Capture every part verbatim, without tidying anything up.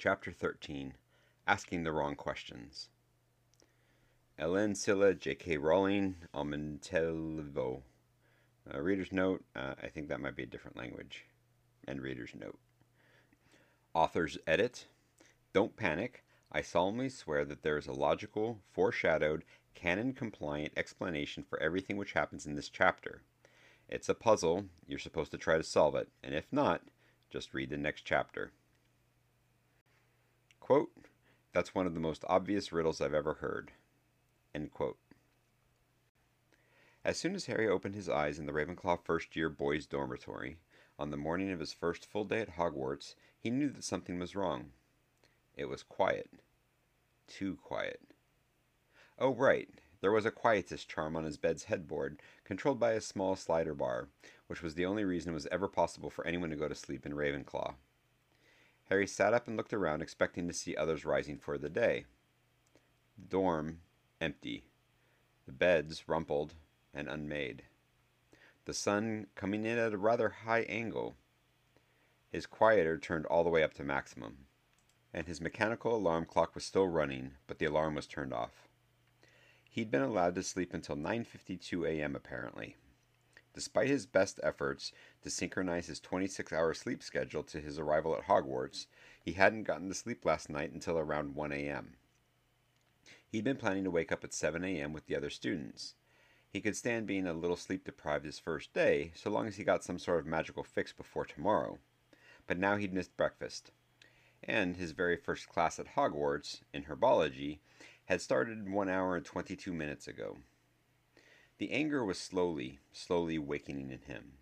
Chapter thirteen, Asking the Wrong Questions. Elencilla, J K. Rowling, Amentelvo. Uh, reader's note, uh, I think that might be a different language. And reader's note. Author's edit. Don't panic. I solemnly swear that there is a logical, foreshadowed, canon-compliant explanation for everything which happens in this chapter. It's a puzzle. You're supposed to try to solve it. And if not, just read the next chapter. Quote, that's one of the most obvious riddles I've ever heard. End quote. As soon as Harry opened his eyes in the Ravenclaw first-year boys' dormitory, on the morning of his first full day at Hogwarts, he knew that something was wrong. It was quiet. Too quiet. Oh, right. There was a Quietus charm on his bed's headboard, controlled by a small slider bar, which was the only reason it was ever possible for anyone to go to sleep in Ravenclaw. Harry sat up and looked around, expecting to see others rising for the day. The dorm, empty. The beds, rumpled and unmade. The sun coming in at a rather high angle. His quieter turned all the way up to maximum, and his mechanical alarm clock was still running, but the alarm was turned off. He'd been allowed to sleep until nine fifty-two a m apparently. Despite his best efforts to synchronize his twenty-six hour sleep schedule to his arrival at Hogwarts, he hadn't gotten to sleep last night until around one a m He'd been planning to wake up at seven a m with the other students. He could stand being a little sleep-deprived his first day, so long as he got some sort of magical fix before tomorrow. But now he'd missed breakfast. And his very first class at Hogwarts, in Herbology, had started one hour and twenty-two minutes ago. The anger was slowly, slowly wakening in him.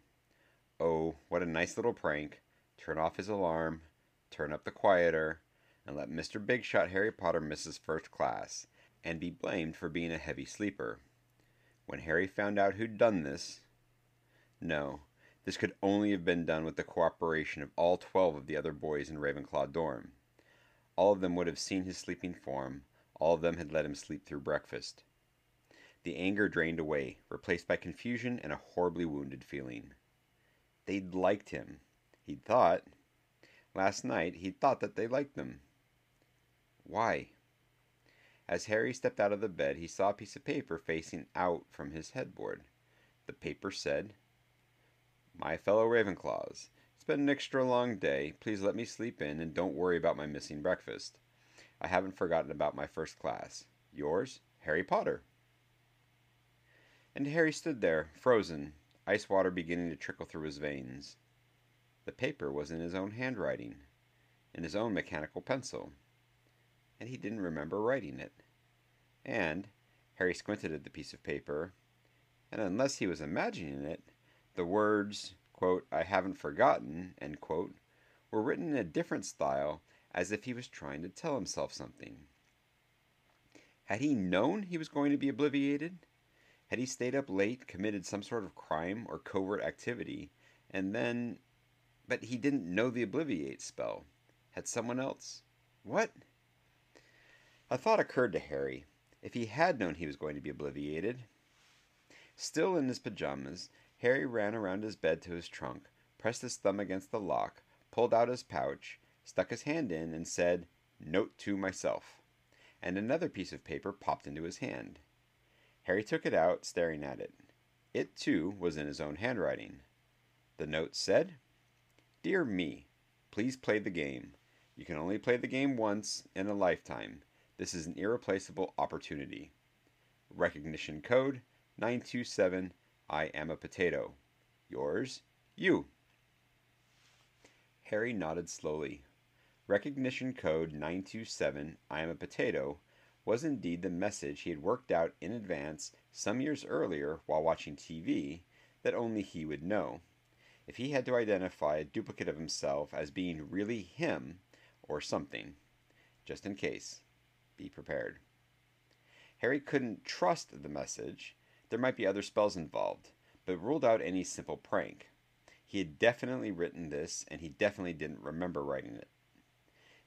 Oh, what a nice little prank. Turn off his alarm, turn up the quieter, and let Mister Big Shot Harry Potter miss his first class, and be blamed for being a heavy sleeper. When Harry found out who'd done this... No, this could only have been done with the cooperation of all twelve of the other boys in Ravenclaw dorm. All of them would have seen his sleeping form. All of them had let him sleep through breakfast. The anger drained away, replaced by confusion and a horribly wounded feeling. They'd liked him, he'd thought. Last night, he'd thought that they liked him. Why? As Harry stepped out of the bed, he saw a piece of paper facing out from his headboard. The paper said, my fellow Ravenclaws, it's been an extra long day. Please let me sleep in and don't worry about my missing breakfast. I haven't forgotten about my first class. Yours, Harry Potter. And Harry stood there, frozen, ice water beginning to trickle through his veins. The paper was in his own handwriting, in his own mechanical pencil, and he didn't remember writing it. And Harry squinted at the piece of paper, and unless he was imagining it, the words, quote, I haven't forgotten, end quote, were written in a different style, as if he was trying to tell himself something. Had he known he was going to be obliviated? Had he stayed up late, committed some sort of crime or covert activity, and then... But he didn't know the Obliviate spell. Had someone else... What? A thought occurred to Harry. If he had known he was going to be obliviated... Still in his pajamas, Harry ran around his bed to his trunk, pressed his thumb against the lock, pulled out his pouch, stuck his hand in, and said, note to myself. And another piece of paper popped into his hand. Harry took it out, staring at it. It, too, was in his own handwriting. The note said, dear me, please play the game. You can only play the game once in a lifetime. This is an irreplaceable opportunity. Recognition code nine two seven, I am a potato. Yours, you. Harry nodded slowly. Recognition code nine two seven, I am a potato, was indeed the message he had worked out in advance some years earlier while watching T V that only he would know. If he had to identify a duplicate of himself as being really him or something, just in case, be prepared. Harry couldn't trust the message. There might be other spells involved, but ruled out any simple prank. He had definitely written this, and he definitely didn't remember writing it.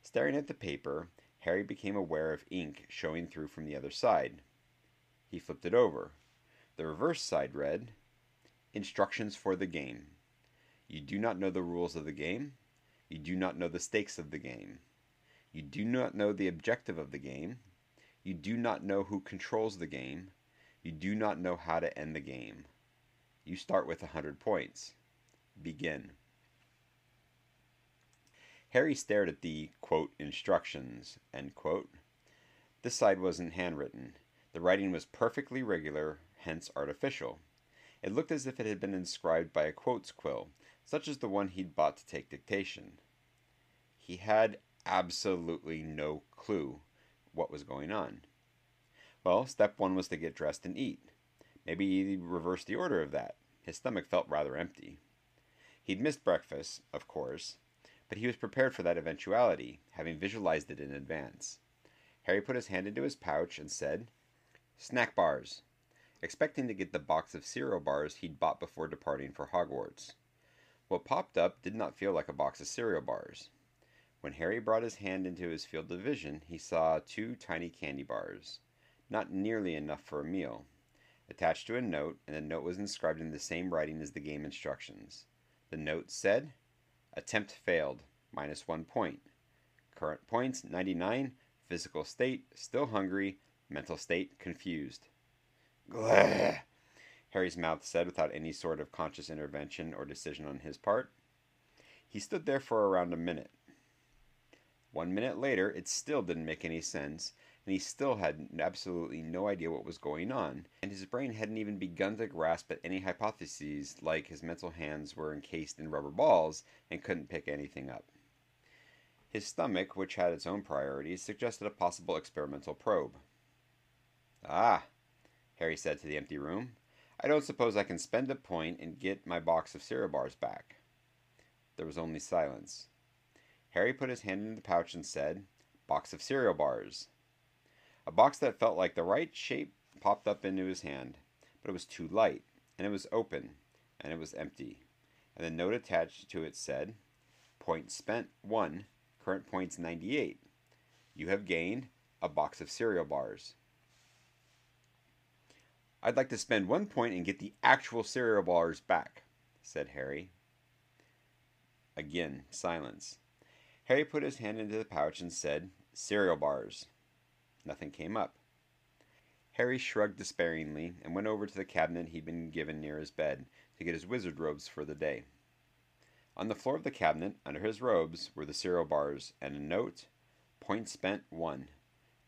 Staring at the paper, Harry became aware of ink showing through from the other side. He flipped it over. The reverse side read, instructions for the game. You do not know the rules of the game. You do not know the stakes of the game. You do not know the objective of the game. You do not know who controls the game. You do not know how to end the game. You start with one hundred points. Begin. Harry stared at the, quote, instructions, end quote. This side wasn't handwritten. The writing was perfectly regular, hence artificial. It looked as if it had been inscribed by a quotes quill, such as the one he'd bought to take dictation. He had absolutely no clue what was going on. Well, step one was to get dressed and eat. Maybe he reversed the order of that. His stomach felt rather empty. He'd missed breakfast, of course, but he was prepared for that eventuality, having visualized it in advance. Harry put his hand into his pouch and said, "Snack bars," expecting to get the box of cereal bars he'd bought before departing for Hogwarts. What popped up did not feel like a box of cereal bars. When Harry brought his hand into his field of vision, he saw two tiny candy bars, not nearly enough for a meal, attached to a note, and the note was inscribed in the same writing as the game instructions. The note said, "Attempt failed, minus one point. Current points, ninety-nine. Physical state, still hungry. Mental state, confused." "Gleh," Harry's mouth said without any sort of conscious intervention or decision on his part. He stood there for around a minute. One minute later, it still didn't make any sense, and he still had absolutely no idea what was going on, and his brain hadn't even begun to grasp at any hypotheses, like his mental hands were encased in rubber balls and couldn't pick anything up. His stomach, which had its own priorities, suggested a possible experimental probe. "Ah," Harry said to the empty room, "I don't suppose I can spend a point and get my box of cereal bars back." There was only silence. Harry put his hand into the pouch and said, "Box of cereal bars." A box that felt like the right shape popped up into his hand, but it was too light, and it was open, and it was empty, and the note attached to it said, "Points spent, one, current points ninety-eight. You have gained a box of cereal bars." "I'd like to spend one point and get the actual cereal bars back," said Harry. Again, silence. Harry put his hand into the pouch and said, "Cereal bars." Nothing came up. Harry shrugged despairingly and went over to the cabinet he'd been given near his bed to get his wizard robes for the day. On the floor of the cabinet, under his robes, were the cereal bars and a note, "Points spent, one.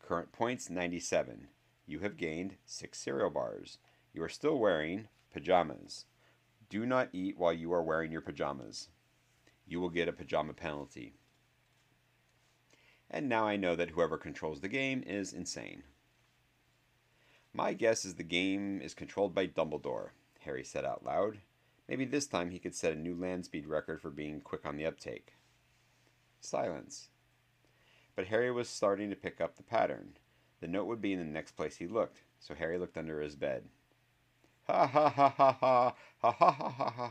Current points, ninety-seven. You have gained six cereal bars. You are still wearing pajamas. Do not eat while you are wearing your pajamas. You will get a pajama penalty. And now I know that whoever controls the game is insane." "My guess is the game is controlled by Dumbledore," Harry said out loud. Maybe this time he could set a new land speed record for being quick on the uptake. Silence. But Harry was starting to pick up the pattern. The note would be in the next place he looked, so Harry looked under his bed. "Ha ha ha ha ha, ha ha ha ha ha ha,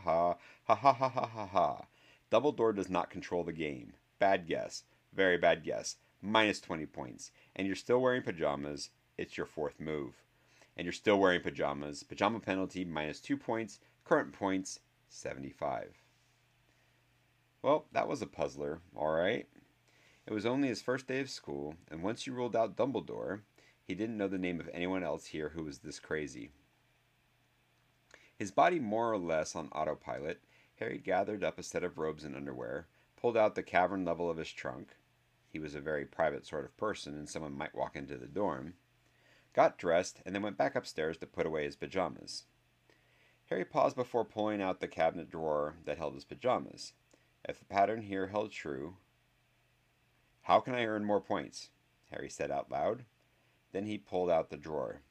ha ha ha ha ha ha. Dumbledore does not control the game. Bad guess. Very bad guess. Minus twenty points. And you're still wearing pajamas. It's your fourth move. And you're still wearing pajamas. Pajama penalty, minus two points. Current points, seventy-five. Well, that was a puzzler, all right. It was only his first day of school, and once you ruled out Dumbledore, he didn't know the name of anyone else here who was this crazy. His body more or less on autopilot, Harry gathered up a set of robes and underwear, pulled out the cavern level of his trunk — he was a very private sort of person and someone might walk into the dorm — got dressed, and then went back upstairs to put away his pajamas. Harry paused before pulling out the cabinet drawer that held his pajamas. If the pattern here held true... "How can I earn more points?" Harry said out loud. Then he pulled out the drawer.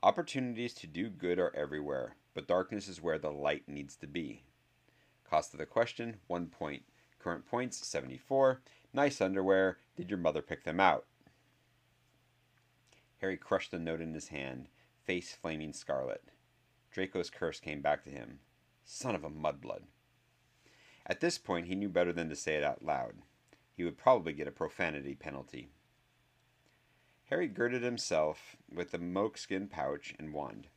"Opportunities to do good are everywhere, but darkness is where the light needs to be. Cost of the question, one point. Current points, seventy-four. Nice underwear. Did your mother pick them out?" Harry crushed the note in his hand, face flaming scarlet. Draco's curse came back to him. Son of a mudblood. At this point, he knew better than to say it out loud. He would probably get a profanity penalty. Harry girded himself with the moleskin pouch and wand.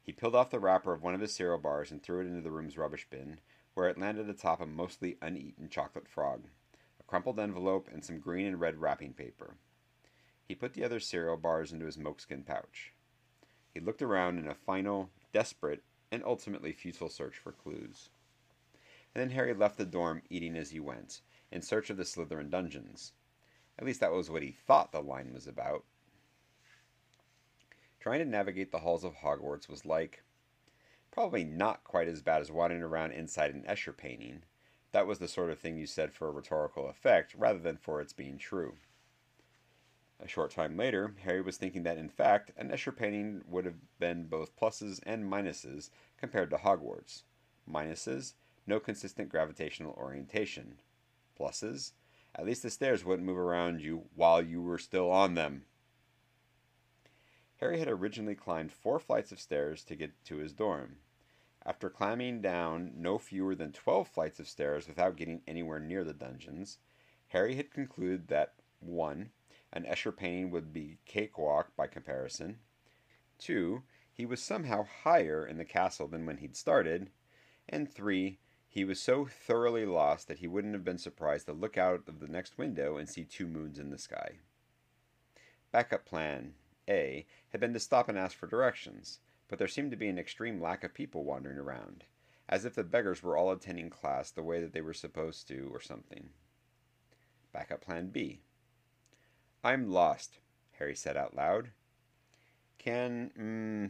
He peeled off the wrapper of one of his cereal bars and threw it into the room's rubbish bin, where it landed atop a mostly uneaten chocolate frog, a crumpled envelope, and some green and red wrapping paper. He put the other cereal bars into his milkskin pouch. He looked around in a final, desperate, and ultimately futile search for clues. And then Harry left the dorm eating as he went, in search of the Slytherin dungeons. At least that was what he thought the line was about. Trying to navigate the halls of Hogwarts was like, probably not quite as bad as wandering around inside an Escher painting. That was the sort of thing you said for a rhetorical effect, rather than for its being true. A short time later, Harry was thinking that, in fact, an Escher painting would have been both pluses and minuses compared to Hogwarts. Minuses, no consistent gravitational orientation. Pluses, at least the stairs wouldn't move around you while you were still on them. Harry had originally climbed four flights of stairs to get to his dorm. After climbing down no fewer than twelve flights of stairs without getting anywhere near the dungeons, Harry had concluded that, one, an Escher painting would be cakewalk by comparison. Two, he was somehow higher in the castle than when he'd started. And three, he was so thoroughly lost that he wouldn't have been surprised to look out of the next window and see two moons in the sky. Backup plan A had been to stop and ask for directions, but there seemed to be an extreme lack of people wandering around, as if the beggars were all attending class the way that they were supposed to or something. Backup plan B. I'm lost, Harry said out loud. Can,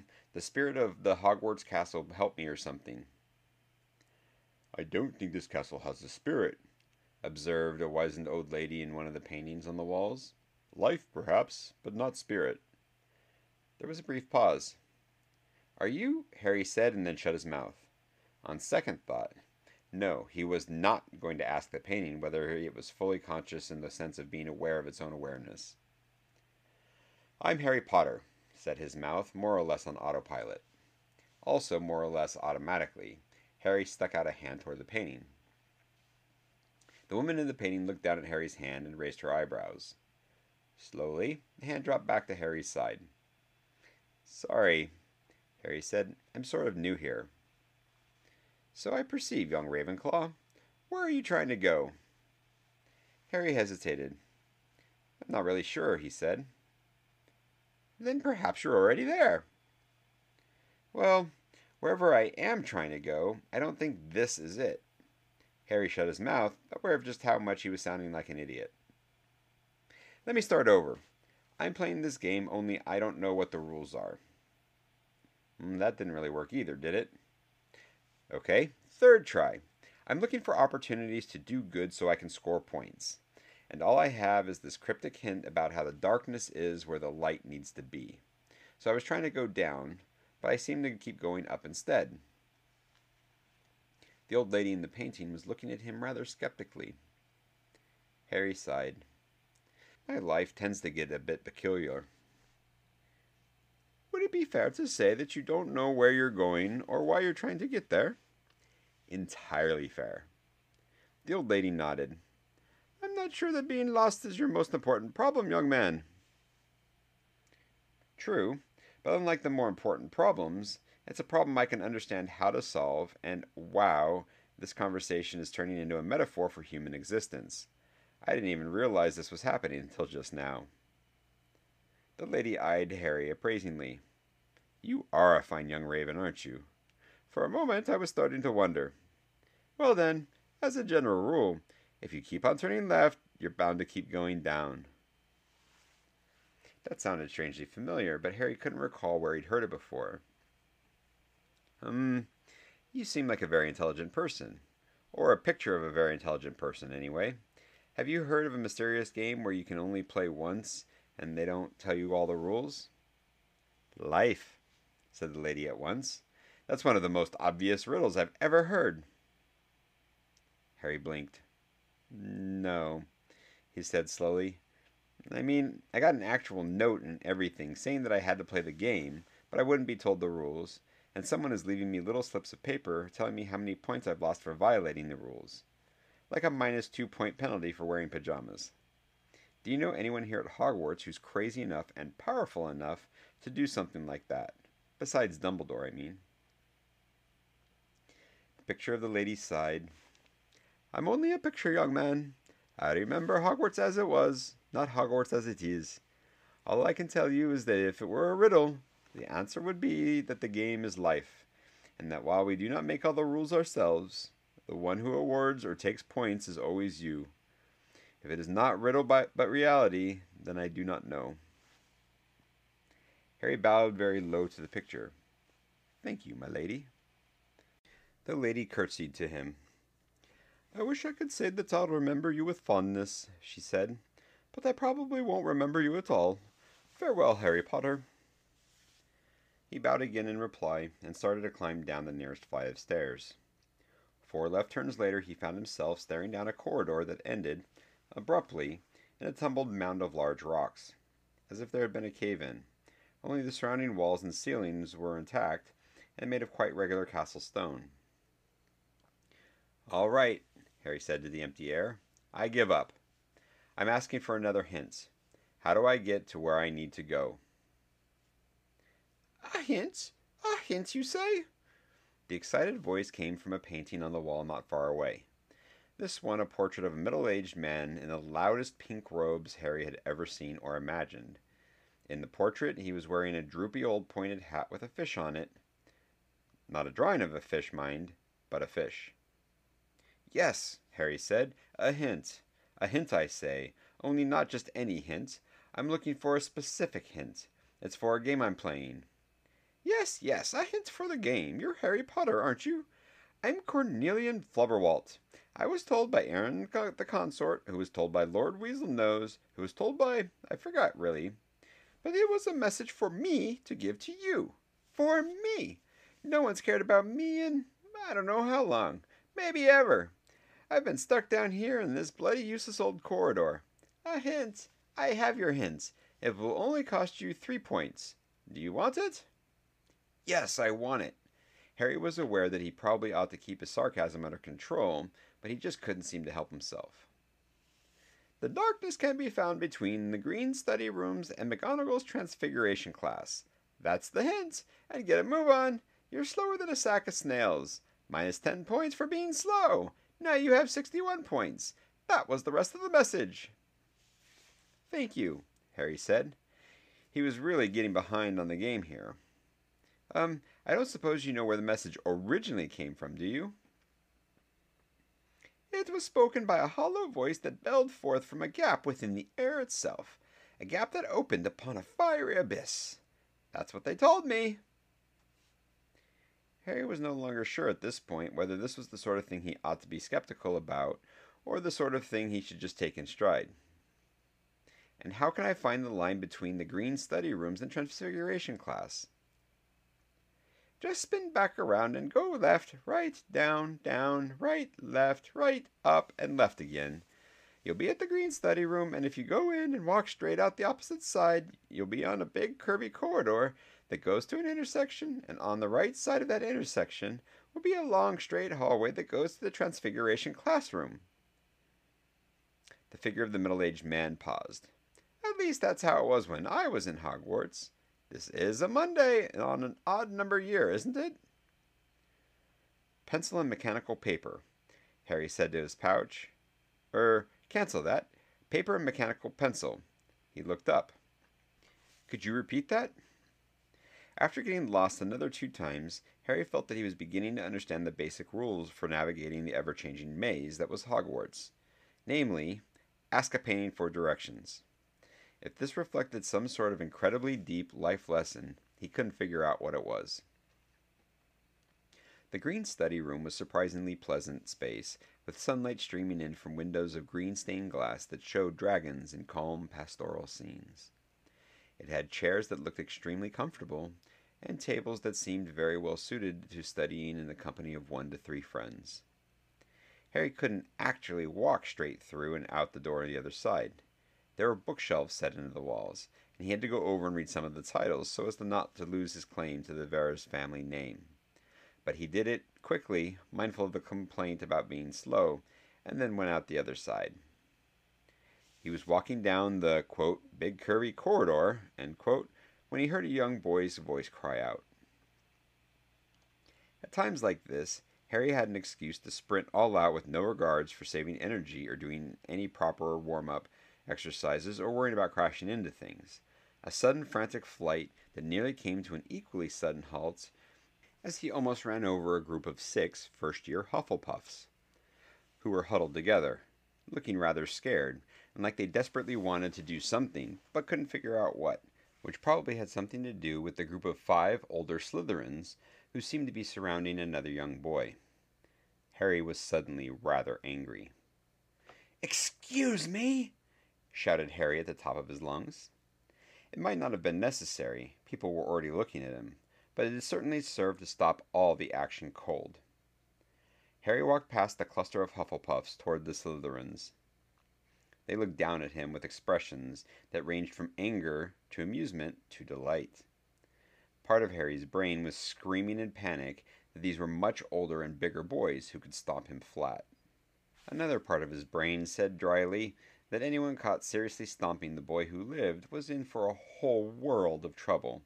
mm, the spirit of the Hogwarts castle help me or something? I don't think this castle has a spirit, observed a wizened old lady in one of the paintings on the walls. Life, perhaps, but not spirit. There was a brief pause. Are you? Harry said, and then shut his mouth. On second thought, no, he was not going to ask the painting whether it was fully conscious in the sense of being aware of its own awareness. I'm Harry Potter, said his mouth, more or less on autopilot. Also, more or less automatically, Harry stuck out a hand toward the painting. The woman in the painting looked down at Harry's hand and raised her eyebrows. Slowly, the hand dropped back to Harry's side. Sorry, Harry said, I'm sort of new here. So I perceive, young Ravenclaw. Where are you trying to go? Harry hesitated. I'm not really sure, he said. Then perhaps you're already there. Well, wherever I am trying to go, I don't think this is it. Harry shut his mouth, aware of just how much he was sounding like an idiot. Let me start over. I'm playing this game, only I don't know what the rules are. Mm, that didn't really work either, did it? Okay, third try. I'm looking for opportunities to do good so I can score points. And all I have is this cryptic hint about how the darkness is where the light needs to be. So I was trying to go down, but I seemed to keep going up instead. The old lady in the painting was looking at him rather skeptically. Harry sighed. My life tends to get a bit peculiar. Would it be fair to say that you don't know where you're going or why you're trying to get there? Entirely fair. The old lady nodded. I'm not sure that being lost is your most important problem, young man. True, but unlike the more important problems, it's a problem I can understand how to solve, and wow, this conversation is turning into a metaphor for human existence. I didn't even realize this was happening until just now. The lady eyed Harry appraisingly. You are a fine young raven, aren't you? For a moment, I was starting to wonder. Well then, as a general rule, if you keep on turning left, you're bound to keep going down. That sounded strangely familiar, but Harry couldn't recall where he'd heard it before. Um, you seem like a very intelligent person. Or a picture of a very intelligent person, anyway. Have you heard of a mysterious game where you can only play once and they don't tell you all the rules? Life, said the lady at once. That's one of the most obvious riddles I've ever heard. Harry blinked. No, he said slowly. I mean, I got an actual note and everything saying that I had to play the game, but I wouldn't be told the rules, and someone is leaving me little slips of paper telling me how many points I've lost for violating the rules. Like a minus two point penalty for wearing pajamas. Do you know anyone here at Hogwarts who's crazy enough and powerful enough to do something like that? Besides Dumbledore, I mean. The picture of the lady sighed. I'm only a picture, young man. I remember Hogwarts as it was, not Hogwarts as it is. All I can tell you is that if it were a riddle, the answer would be that the game is life, and that while we do not make all the rules ourselves, the one who awards or takes points is always you. If it is not riddle but reality, then I do not know. Harry bowed very low to the picture. Thank you, my lady. The lady curtsied to him. I wish I could say that I'll remember you with fondness, she said, but I probably won't remember you at all. Farewell, Harry Potter. He bowed again in reply and started to climb down the nearest flight of stairs. Four left turns later, he found himself staring down a corridor that ended, abruptly, in a tumbled mound of large rocks, as if there had been a cave-in. Only the surrounding walls and ceilings were intact and made of quite regular castle stone. All right, Harry said to the empty air. I give up. I'm asking for another hint. How do I get to where I need to go? A hint? A hint, you say? The excited voice came from a painting on the wall not far away. This one, a portrait of a middle-aged man in the loudest pink robes Harry had ever seen or imagined. In the portrait, he was wearing a droopy old pointed hat with a fish on it. Not a drawing of a fish, mind, but a fish. Yes, Harry said, a hint. A hint, I say. Only not just any hint. I'm looking for a specific hint. It's for a game I'm playing. Yes, yes, a hint for the game. You're Harry Potter, aren't you? I'm Cornelian Flubberwalt. I was told by Aaron the Consort, who was told by Lord Weaselnose, who was told by... I forgot, really. But it was a message for me to give to you. For me. No one's cared about me in I don't know how long. Maybe ever. I've been stuck down here in this bloody useless old corridor. A hint. I have your hint. It will only cost you three points. Do you want it? Yes, I want it. Harry was aware that he probably ought to keep his sarcasm under control, but he just couldn't seem to help himself. The darkness can be found between the green study rooms and McGonagall's Transfiguration class. That's the hint, and get a move on. You're slower than a sack of snails. Minus ten points for being slow. Now you have sixty-one points. That was the rest of the message. Thank you, Harry said. He was really getting behind on the game here. Um, I don't suppose you know where the message originally came from, do you? It was spoken by a hollow voice that belled forth from a gap within the air itself, a gap that opened upon a fiery abyss. That's what they told me. Harry was no longer sure at this point whether this was the sort of thing he ought to be skeptical about, or the sort of thing he should just take in stride. And how can I find the line between the green study rooms and Transfiguration class? Just spin back around and go left, right, down, down, right, left, right, up, and left again. You'll be at the green study room, and if you go in and walk straight out the opposite side, you'll be on a big curvy corridor that goes to an intersection, and on the right side of that intersection will be a long straight hallway that goes to the Transfiguration classroom. The figure of the middle-aged man paused. At least that's how it was when I was in Hogwarts. This is a Monday on an odd number year, isn't it? Pencil and mechanical paper, Harry said to his pouch. Er, cancel that. Paper and mechanical pencil. He looked up. Could you repeat that? After getting lost another two times, Harry felt that he was beginning to understand the basic rules for navigating the ever-changing maze that was Hogwarts. Namely, ask a painting for directions. If this reflected some sort of incredibly deep life lesson, he couldn't figure out what it was. The green study room was a surprisingly pleasant space, with sunlight streaming in from windows of green stained glass that showed dragons in calm pastoral scenes. It had chairs that looked extremely comfortable, and tables that seemed very well suited to studying in the company of one to three friends. Harry couldn't actually walk straight through and out the door on the other side. There were bookshelves set into the walls, and he had to go over and read some of the titles so as to not to lose his claim to the Veras family name. But he did it quickly, mindful of the complaint about being slow, and then went out the other side. He was walking down the, quote, big curvy corridor, end quote, when he heard a young boy's voice cry out. At times like this, Harry had an excuse to sprint all out with no regards for saving energy or doing any proper warm-up exercises or worrying about crashing into things. A sudden frantic flight that nearly came to an equally sudden halt as he almost ran over a group of six first-year Hufflepuffs, who were huddled together, looking rather scared, and like they desperately wanted to do something, but couldn't figure out what, which probably had something to do with the group of five older Slytherins who seemed to be surrounding another young boy. Harry was suddenly rather angry. "Excuse me!" shouted Harry at the top of his lungs. It might not have been necessary, people were already looking at him, but it certainly served to stop all the action cold. Harry walked past the cluster of Hufflepuffs toward the Slytherins. They looked down at him with expressions that ranged from anger to amusement to delight. Part of Harry's brain was screaming in panic that these were much older and bigger boys who could stomp him flat. Another part of his brain said dryly that anyone caught seriously stomping the boy who lived was in for a whole world of trouble,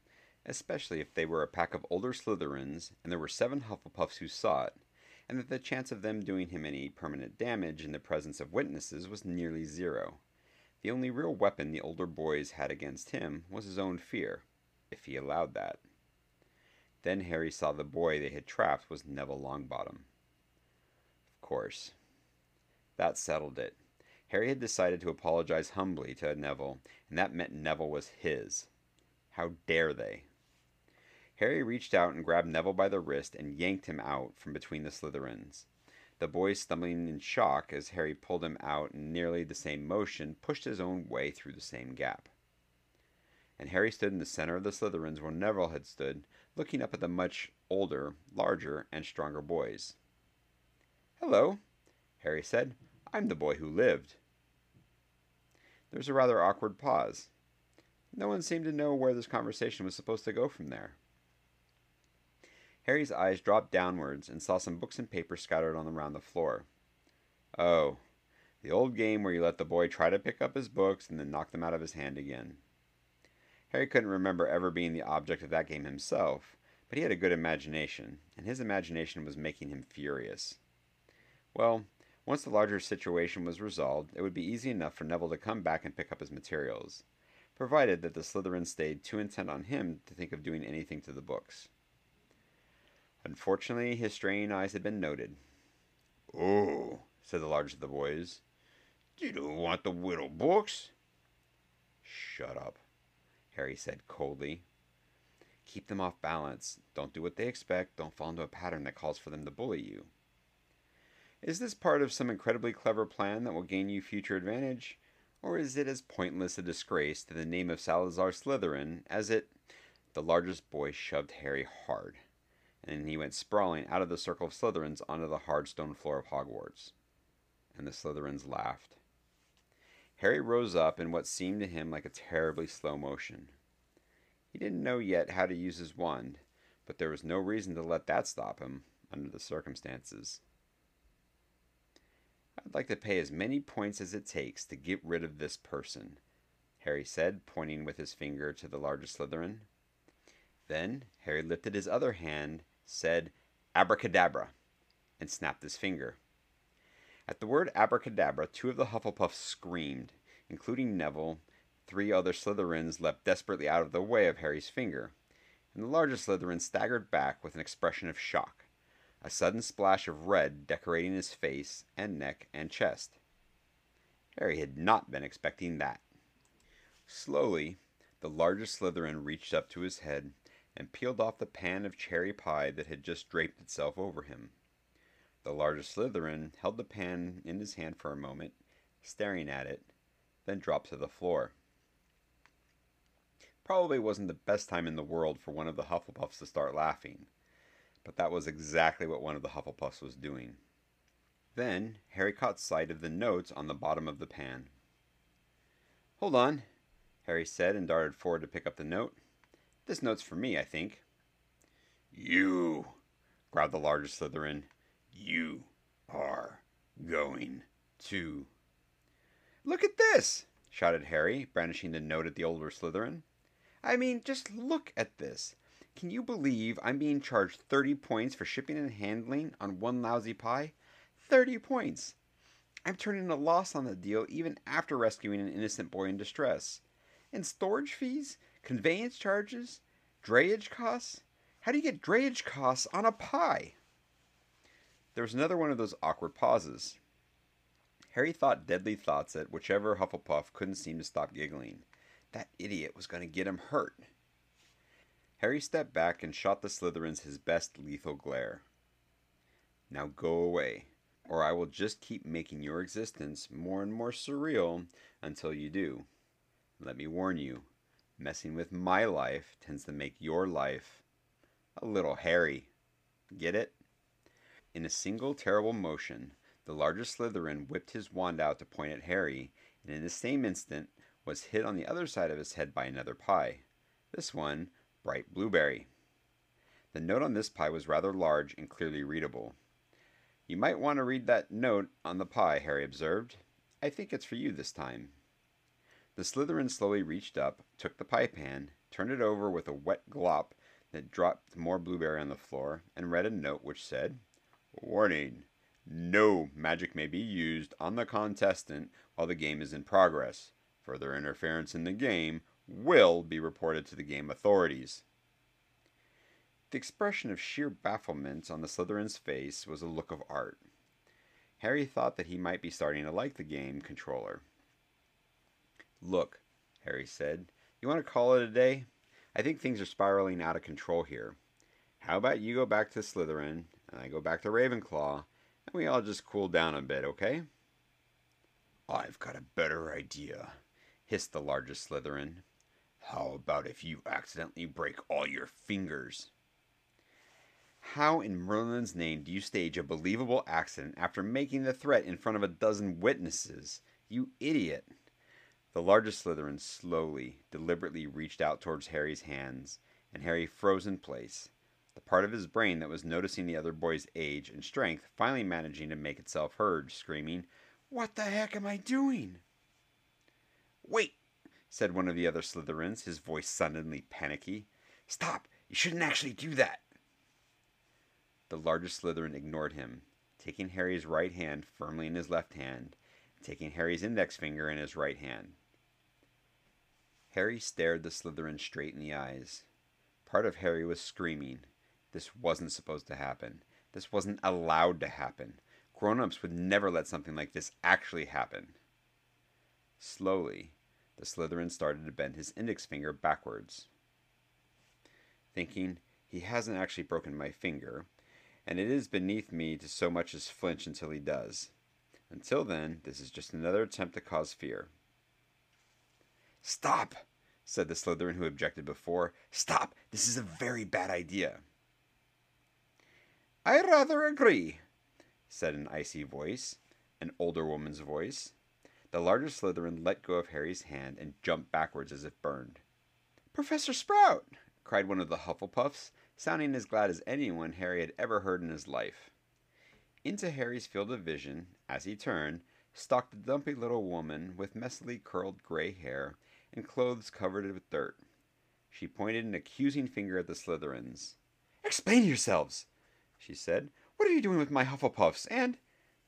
especially if they were a pack of older Slytherins and there were seven Hufflepuffs who saw it, and that the chance of them doing him any permanent damage in the presence of witnesses was nearly zero. The only real weapon the older boys had against him was his own fear, if he allowed that. Then Harry saw the boy they had trapped was Neville Longbottom. Of course. That settled it. Harry had decided to apologize humbly to Neville, and that meant Neville was his. How dare they? Harry reached out and grabbed Neville by the wrist and yanked him out from between the Slytherins. The boy, stumbling in shock as Harry pulled him out in nearly the same motion, pushed his own way through the same gap. And Harry stood in the center of the Slytherins where Neville had stood, looking up at the much older, larger, and stronger boys. "Hello," Harry said. "I'm the boy who lived." There was a rather awkward pause. No one seemed to know where this conversation was supposed to go from there. Harry's eyes dropped downwards and saw some books and papers scattered on around the floor. Oh, the old game where you let the boy try to pick up his books and then knock them out of his hand again. Harry couldn't remember ever being the object of that game himself, but he had a good imagination, and his imagination was making him furious. Well, once the larger situation was resolved, it would be easy enough for Neville to come back and pick up his materials, provided that the Slytherin stayed too intent on him to think of doing anything to the books. Unfortunately, his straying eyes had been noted. "Oh," said the largest of the boys, "you don't want the little books?" "Shut up," Harry said coldly. "Keep them off balance. Don't do what they expect. Don't fall into a pattern that calls for them to bully you. Is this part of some incredibly clever plan that will gain you future advantage? Or is it as pointless a disgrace to the name of Salazar Slytherin as it—" The largest boy shoved Harry hard, and he went sprawling out of the circle of Slytherins onto the hard stone floor of Hogwarts. And the Slytherins laughed. Harry rose up in what seemed to him like a terribly slow motion. He didn't know yet how to use his wand, but there was no reason to let that stop him under the circumstances. "I'd like to pay as many points as it takes to get rid of this person," Harry said, pointing with his finger to the largest Slytherin. Then Harry lifted his other hand, said, "Abracadabra," and snapped his finger. At the word Abracadabra, two of the Hufflepuffs screamed, including Neville. Three other Slytherins leapt desperately out of the way of Harry's finger, and the largest Slytherin staggered back with an expression of shock, a sudden splash of red decorating his face and neck and chest. Harry had not been expecting that. Slowly, the largest Slytherin reached up to his head and peeled off the pan of cherry pie that had just draped itself over him. The largest Slytherin held the pan in his hand for a moment, staring at it, then dropped to the floor. Probably wasn't the best time in the world for one of the Hufflepuffs to start laughing, but that was exactly what one of the Hufflepuffs was doing. Then Harry caught sight of the notes on the bottom of the pan. "Hold on," Harry said, and darted forward to pick up the note. "This note's for me, I think." "You," growled the largest Slytherin, "you are going to—" "Look at this!" shouted Harry, brandishing the note at the older Slytherin. "I mean, just look at this. Can you believe I'm being charged thirty points for shipping and handling on one lousy pie? thirty points! I'm turning a loss on the deal even after rescuing an innocent boy in distress. And storage fees? Conveyance charges? Drayage costs? How do you get drayage costs on a pie? There was another one of those awkward pauses. Harry thought deadly thoughts at whichever Hufflepuff couldn't seem to stop giggling. That idiot was going to get him hurt. Harry stepped back and shot the Slytherins his best lethal glare. Now go away, or I will just keep making your existence more and more surreal until you do. Let me warn you, messing with my life tends to make your life a little hairy. Get it? In a single terrible motion, the largest Slytherin whipped his wand out to point at Harry, and in the same instant was hit on the other side of his head by another pie. This one, bright blueberry. The note on this pie was rather large and clearly readable. You might want to read that note on the pie, Harry observed. I think it's for you this time. The Slytherin slowly reached up, took the pie pan, turned it over with a wet glop that dropped more blueberry on the floor, and read a note which said, Warning. No magic may be used on the contestant while the game is in progress. Further interference in the game will be reported to the game authorities. The expression of sheer bafflement on the Slytherin's face was a look of art. Harry thought that he might be starting to like the game controller. Look, Harry said, you want to call it a day? I think things are spiraling out of control here. How about you go back to Slytherin, and I go back to Ravenclaw, and we all just cool down a bit, okay? I've got a better idea, hissed the largest Slytherin. How about if you accidentally break all your fingers? How in Merlin's name do you stage a believable accident after making the threat in front of a dozen witnesses? You idiot! The largest Slytherin slowly, deliberately reached out towards Harry's hands, and Harry froze in place. The part of his brain that was noticing the other boy's age and strength finally managing to make itself heard, screaming, What the heck am I doing? Wait, said one of the other Slytherins, his voice suddenly panicky. Stop, you shouldn't actually do that. The largest Slytherin ignored him, taking Harry's right hand firmly in his left hand, and taking Harry's index finger in his right hand. Harry stared the Slytherin straight in the eyes. Part of Harry was screaming. This wasn't supposed to happen. This wasn't allowed to happen. Grown-ups would never let something like this actually happen. Slowly, the Slytherin started to bend his index finger backwards, thinking, he hasn't actually broken my finger, and it is beneath me to so much as flinch until he does. Until then, this is just another attempt to cause fear. Stop, said the Slytherin who objected before. Stop, this is a very bad idea. I rather agree, said an icy voice, an older woman's voice. The larger Slytherin let go of Harry's hand and jumped backwards as if burned. Professor Sprout! Cried one of the Hufflepuffs, sounding as glad as anyone Harry had ever heard in his life. Into Harry's field of vision, as he turned, stalked a dumpy little woman with messily curled gray hair and clothes covered with dirt. She pointed an accusing finger at the Slytherins. Explain yourselves, she said. What are you doing with my Hufflepuffs? And,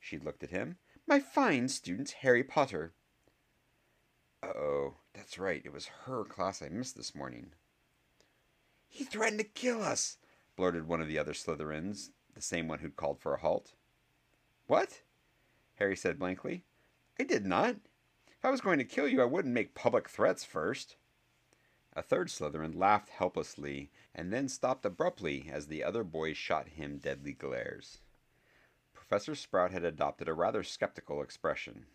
she looked at him, my fine student Harry Potter. Uh-oh, that's right. It was her class I missed this morning. He threatened to kill us, blurted one of the other Slytherins, the same one who'd called for a halt. What? Harry said blankly. I did not. If I was going to kill you, I wouldn't make public threats first. A third Slytherin laughed helplessly, and then stopped abruptly as the other boys shot him deadly glares. Professor Sprout had adopted a rather skeptical expression.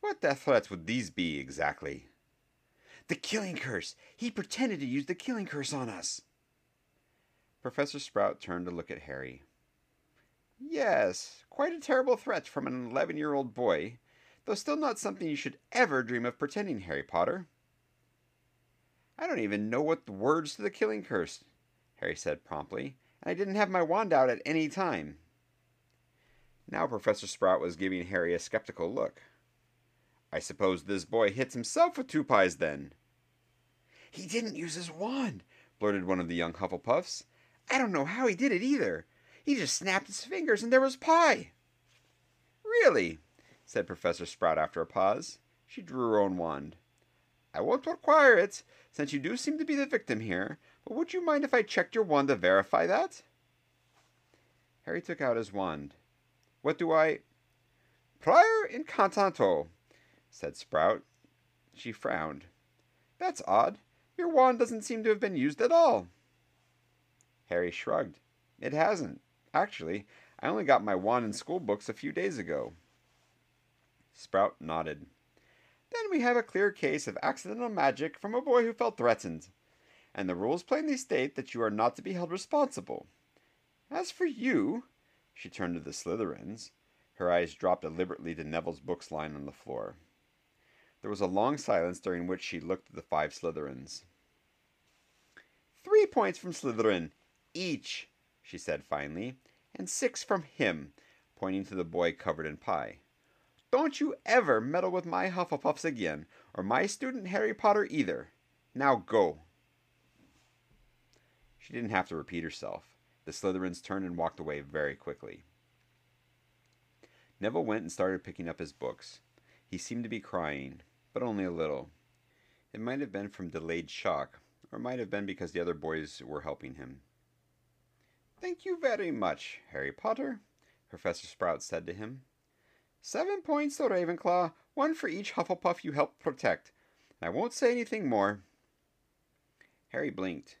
What death threats would these be, exactly? The killing curse! He pretended to use the killing curse on us! Professor Sprout turned to look at Harry. Yes, quite a terrible threat from an eleven-year-old boy, though still not something you should ever dream of pretending, Harry Potter. I don't even know what the words to the killing curse, Harry said promptly, and I didn't have my wand out at any time. Now Professor Sprout was giving Harry a skeptical look. I suppose this boy hits himself with two pies then. He didn't use his wand, blurted one of the young Hufflepuffs. I don't know how he did it either. He just snapped his fingers and there was pie. Really? Said Professor Sprout after a pause. She drew her own wand. I won't require it, since you do seem to be the victim here, but would you mind if I checked your wand to verify that? Harry took out his wand. What do I... Prior Incantato, said Sprout. She frowned. That's odd. Your wand doesn't seem to have been used at all. Harry shrugged. It hasn't. Actually, I only got my wand and school books a few days ago. Sprout nodded. Then we have a clear case of accidental magic from a boy who felt threatened, and the rules plainly state that you are not to be held responsible. As for you, she turned to the Slytherins. Her eyes dropped deliberately to Neville's books lying on the floor. There was a long silence during which she looked at the five Slytherins. Three points from Slytherin, each, she said finally, and six from him, pointing to the boy covered in pie. Don't you ever meddle with my Hufflepuffs again, or my student Harry Potter either. Now go. She didn't have to repeat herself. The Slytherins turned and walked away very quickly. Neville went and started picking up his books. He seemed to be crying, but only a little. It might have been from delayed shock, or it might have been because the other boys were helping him. Thank you very much, Harry Potter, Professor Sprout said to him. Seven points to Ravenclaw, one for each Hufflepuff you helped protect. And I won't say anything more. Harry blinked.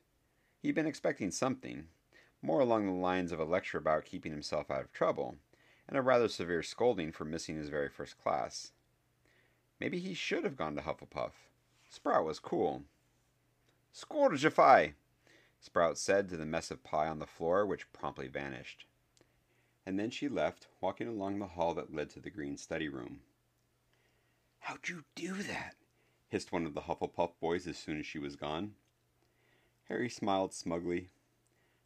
He'd been expecting something, more along the lines of a lecture about keeping himself out of trouble, and a rather severe scolding for missing his very first class. Maybe he should have gone to Hufflepuff. Sprout was cool. Scourgify, Sprout said to the mess of pie on the floor, which promptly vanished. And then she left, walking along the hall that led to the green study room. How'd you do that? Hissed one of the Hufflepuff boys as soon as she was gone. Harry smiled smugly.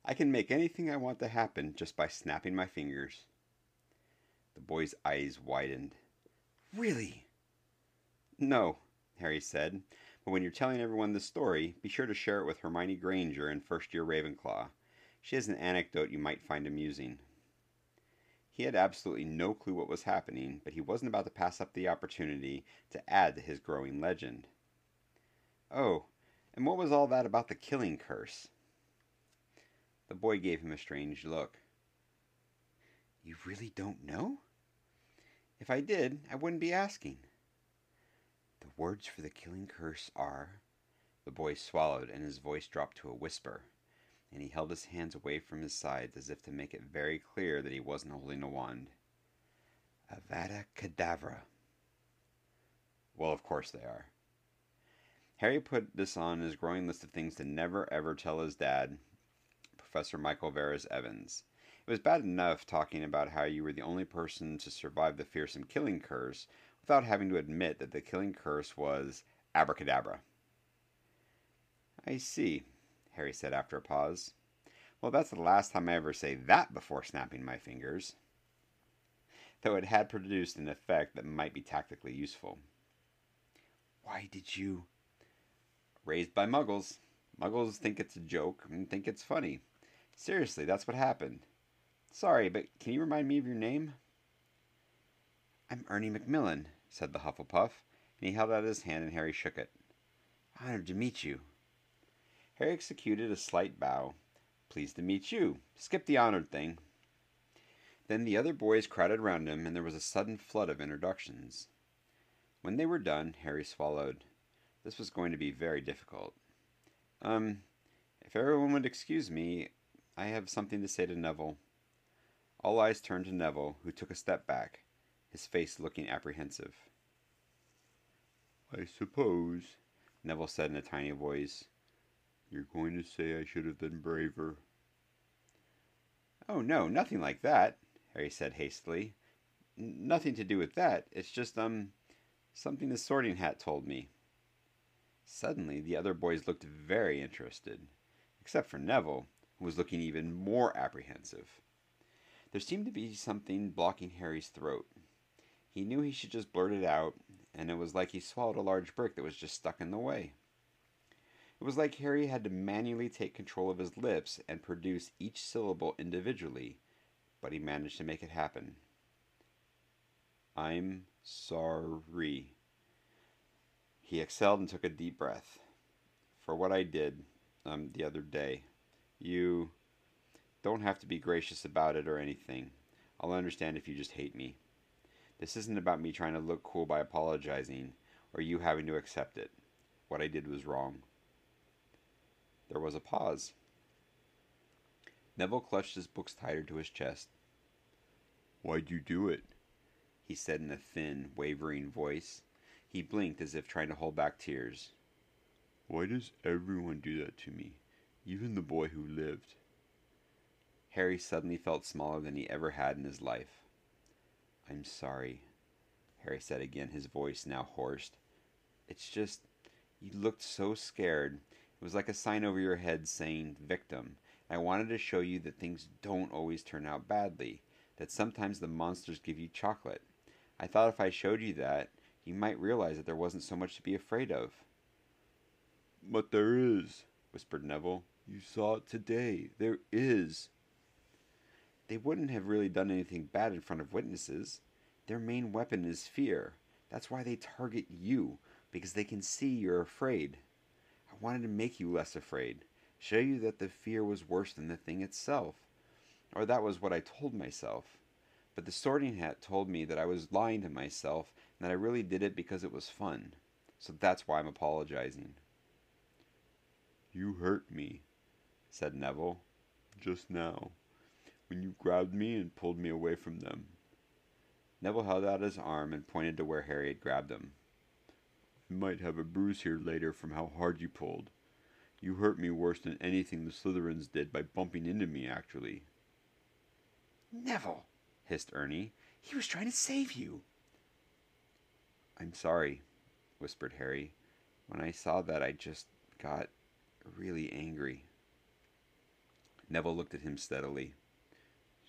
I can make anything I want to happen just by snapping my fingers. The boy's eyes widened. Really? No, Harry said, but when you're telling everyone this story, be sure to share it with Hermione Granger in first year Ravenclaw. She has an anecdote you might find amusing. He had absolutely no clue what was happening, but he wasn't about to pass up the opportunity to add to his growing legend. Oh, and what was all that about the killing curse? The boy gave him a strange look. You really don't know? If I did, I wouldn't be asking. The words for the killing curse are... The boy swallowed and his voice dropped to a whisper, and he held his hands away from his sides as if to make it very clear that he wasn't holding a wand. Avada Kedavra. Well, of course they are. Harry put this on his growing list of things to never ever tell his dad, Professor Michael Veras Evans. It was bad enough talking about how you were the only person to survive the fearsome killing curse without having to admit that the killing curse was Abracadabra. I see, Harry said after a pause. Well, that's the last time I ever say that before snapping my fingers. Though it had produced an effect that might be tactically useful. Why did you... Raised by muggles. Muggles think it's a joke and think it's funny. Seriously, that's what happened. Sorry, but can you remind me of your name? I'm Ernie McMillan, said the Hufflepuff, and he held out his hand and Harry shook it. Honored to meet you. Harry executed a slight bow. Pleased to meet you. Skip the honored thing. Then the other boys crowded round him, and there was a sudden flood of introductions. When they were done, Harry swallowed. This was going to be very difficult. Um, if everyone would excuse me, I have something to say to Neville. All eyes turned to Neville, who took a step back, his face looking apprehensive. I suppose, Neville said in a tiny voice, you're going to say I should have been braver. Oh, no, nothing like that, Harry said hastily. N- nothing to do with that. It's just, um, something the Sorting Hat told me. Suddenly, the other boys looked very interested, except for Neville, who was looking even more apprehensive. There seemed to be something blocking Harry's throat. He knew he should just blurt it out, and it was like he swallowed a large brick that was just stuck in the way. It was like Harry had to manually take control of his lips and produce each syllable individually, but he managed to make it happen. I'm sorry. He exhaled and took a deep breath. For what I did um, the other day. You don't have to be gracious about it or anything. I'll understand if you just hate me. This isn't about me trying to look cool by apologizing, or you having to accept it. What I did was wrong. There was a pause. Neville clutched his books tighter to his chest. Why'd you do it? He said in a thin, wavering voice. He blinked as if trying to hold back tears. Why does everyone do that to me? Even the boy who lived. Harry suddenly felt smaller than he ever had in his life. I'm sorry, Harry said again, his voice now hoarse. It's just, you looked so scared. It was like a sign over your head saying, victim. I wanted to show you that things don't always turn out badly, that sometimes the monsters give you chocolate. I thought if I showed you that, you might realize that there wasn't so much to be afraid of. But there is, whispered Neville. You saw it today. There is. They wouldn't have really done anything bad in front of witnesses. Their main weapon is fear. That's why they target you, because they can see you're afraid. I wanted to make you less afraid, show you that the fear was worse than the thing itself. Or that was what I told myself. But the Sorting Hat told me that I was lying to myself and that I really did it because it was fun. So that's why I'm apologizing. You hurt me, said Neville, just now, when you grabbed me and pulled me away from them. Neville held out his arm and pointed to where Harry had grabbed him. I might have a bruise here later from how hard you pulled. You hurt me worse than anything the Slytherins did by bumping into me, actually. Neville, hissed Ernie. He was trying to save you. I'm sorry, whispered Harry. When I saw that, I just got... really angry. Neville looked at him steadily.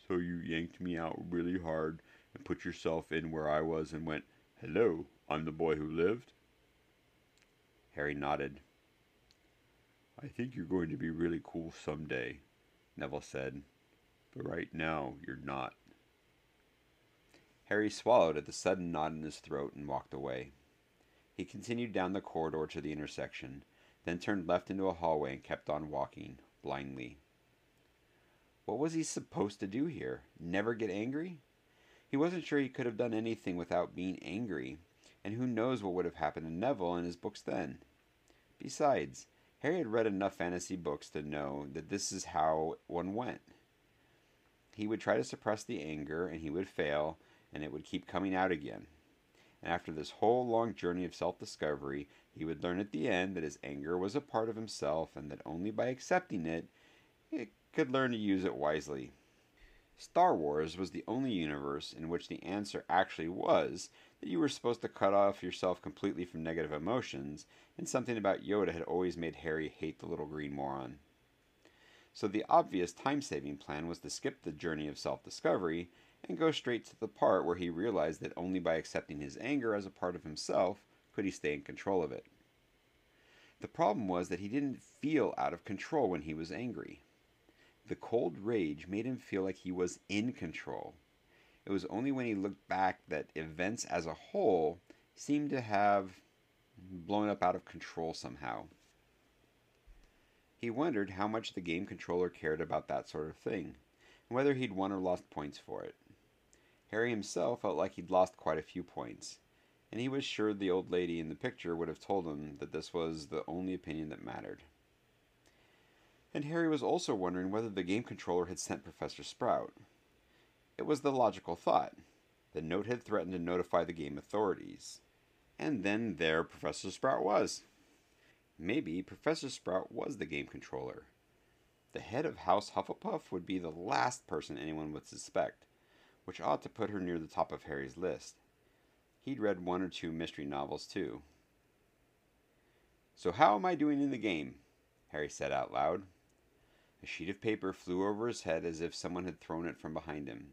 So you yanked me out really hard and put yourself in where I was and went, hello, I'm the boy who lived? Harry nodded. I think you're going to be really cool someday, Neville said. But right now, you're not. Harry swallowed at the sudden knot in his throat and walked away. He continued down the corridor to the intersection, then turned left into a hallway and kept on walking, blindly. What was he supposed to do here? Never get angry? He wasn't sure he could have done anything without being angry, and who knows what would have happened to Neville and his books then. Besides, Harry had read enough fantasy books to know that this is how one went. He would try to suppress the anger, and he would fail, and it would keep coming out again. And after this whole long journey of self-discovery, he would learn at the end that his anger was a part of himself and that only by accepting it, he could learn to use it wisely. Star Wars was the only universe in which the answer actually was that you were supposed to cut off yourself completely from negative emotions, and something about Yoda had always made Harry hate the little green moron. So the obvious time-saving plan was to skip the journey of self-discovery and go straight to the part where he realized that only by accepting his anger as a part of himself could he stay in control of it. The problem was that he didn't feel out of control when he was angry. The cold rage made him feel like he was in control. It was only when he looked back that events as a whole seemed to have blown up out of control somehow. He wondered how much the game controller cared about that sort of thing, and whether he'd won or lost points for it. Harry himself felt like he'd lost quite a few points, and he was sure the old lady in the picture would have told him that this was the only opinion that mattered. And Harry was also wondering whether the game controller had sent Professor Sprout. It was the logical thought. The note had threatened to notify the game authorities. And then there Professor Sprout was. Maybe Professor Sprout was the game controller. The head of House Hufflepuff would be the last person anyone would suspect, which ought to put her near the top of Harry's list. He'd read one or two mystery novels, too. So how am I doing in the game? Harry said out loud. A sheet of paper flew over his head as if someone had thrown it from behind him.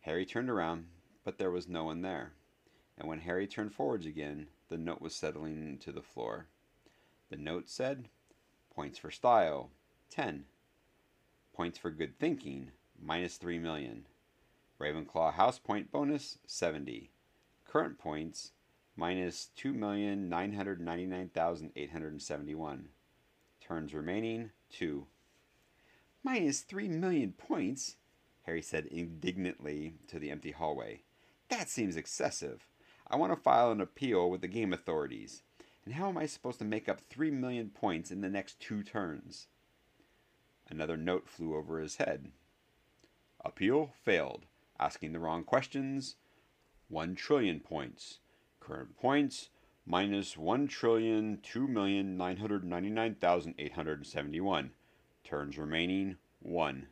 Harry turned around, but there was no one there, and when Harry turned forwards again, the note was settling to the floor. The note said, Points for style, ten. Points for good thinking, minus three million. Ravenclaw house point bonus, seventy. Current points, minus two million nine hundred ninety-nine thousand eight hundred seventy-one. Turns remaining, two. Minus three million points, Harry said indignantly to the empty hallway. That seems excessive. I want to file an appeal with the game authorities. And how am I supposed to make up three million points in the next two turns? Another note flew over his head. Appeal failed. Asking the wrong questions, one trillion points. Current points, minus one trillion two million nine hundred ninety-nine thousand eight hundred seventy-one. Turns remaining, one.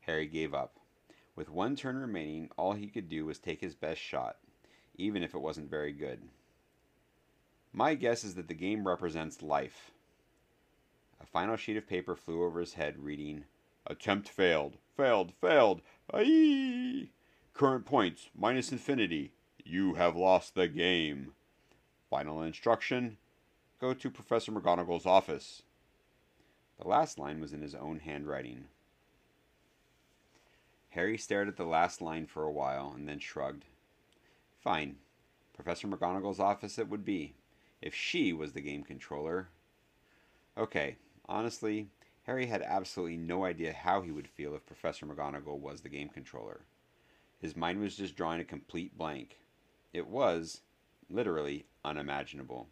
Harry gave up. With one turn remaining, all he could do was take his best shot, even if it wasn't very good. My guess is that the game represents life. A final sheet of paper flew over his head, reading, Attempt failed, failed, failed, aye. Current points, minus infinity. You have lost the game. Final instruction, go to Professor McGonagall's office. The last line was in his own handwriting. Harry stared at the last line for a while and then shrugged. Fine. Professor McGonagall's office it would be, if she was the game controller. Okay, honestly, Harry had absolutely no idea how he would feel if Professor McGonagall was the game controller. His mind was just drawing a complete blank. It was, literally, unimaginable.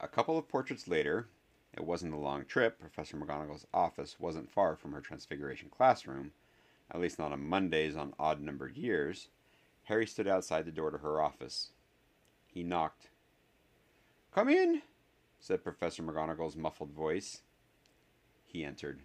A couple of portraits later... It wasn't a long trip. Professor McGonagall's office wasn't far from her Transfiguration classroom, at least not on Mondays on odd-numbered years. Harry stood outside the door to her office. He knocked. "Come in," said Professor McGonagall's muffled voice. He entered.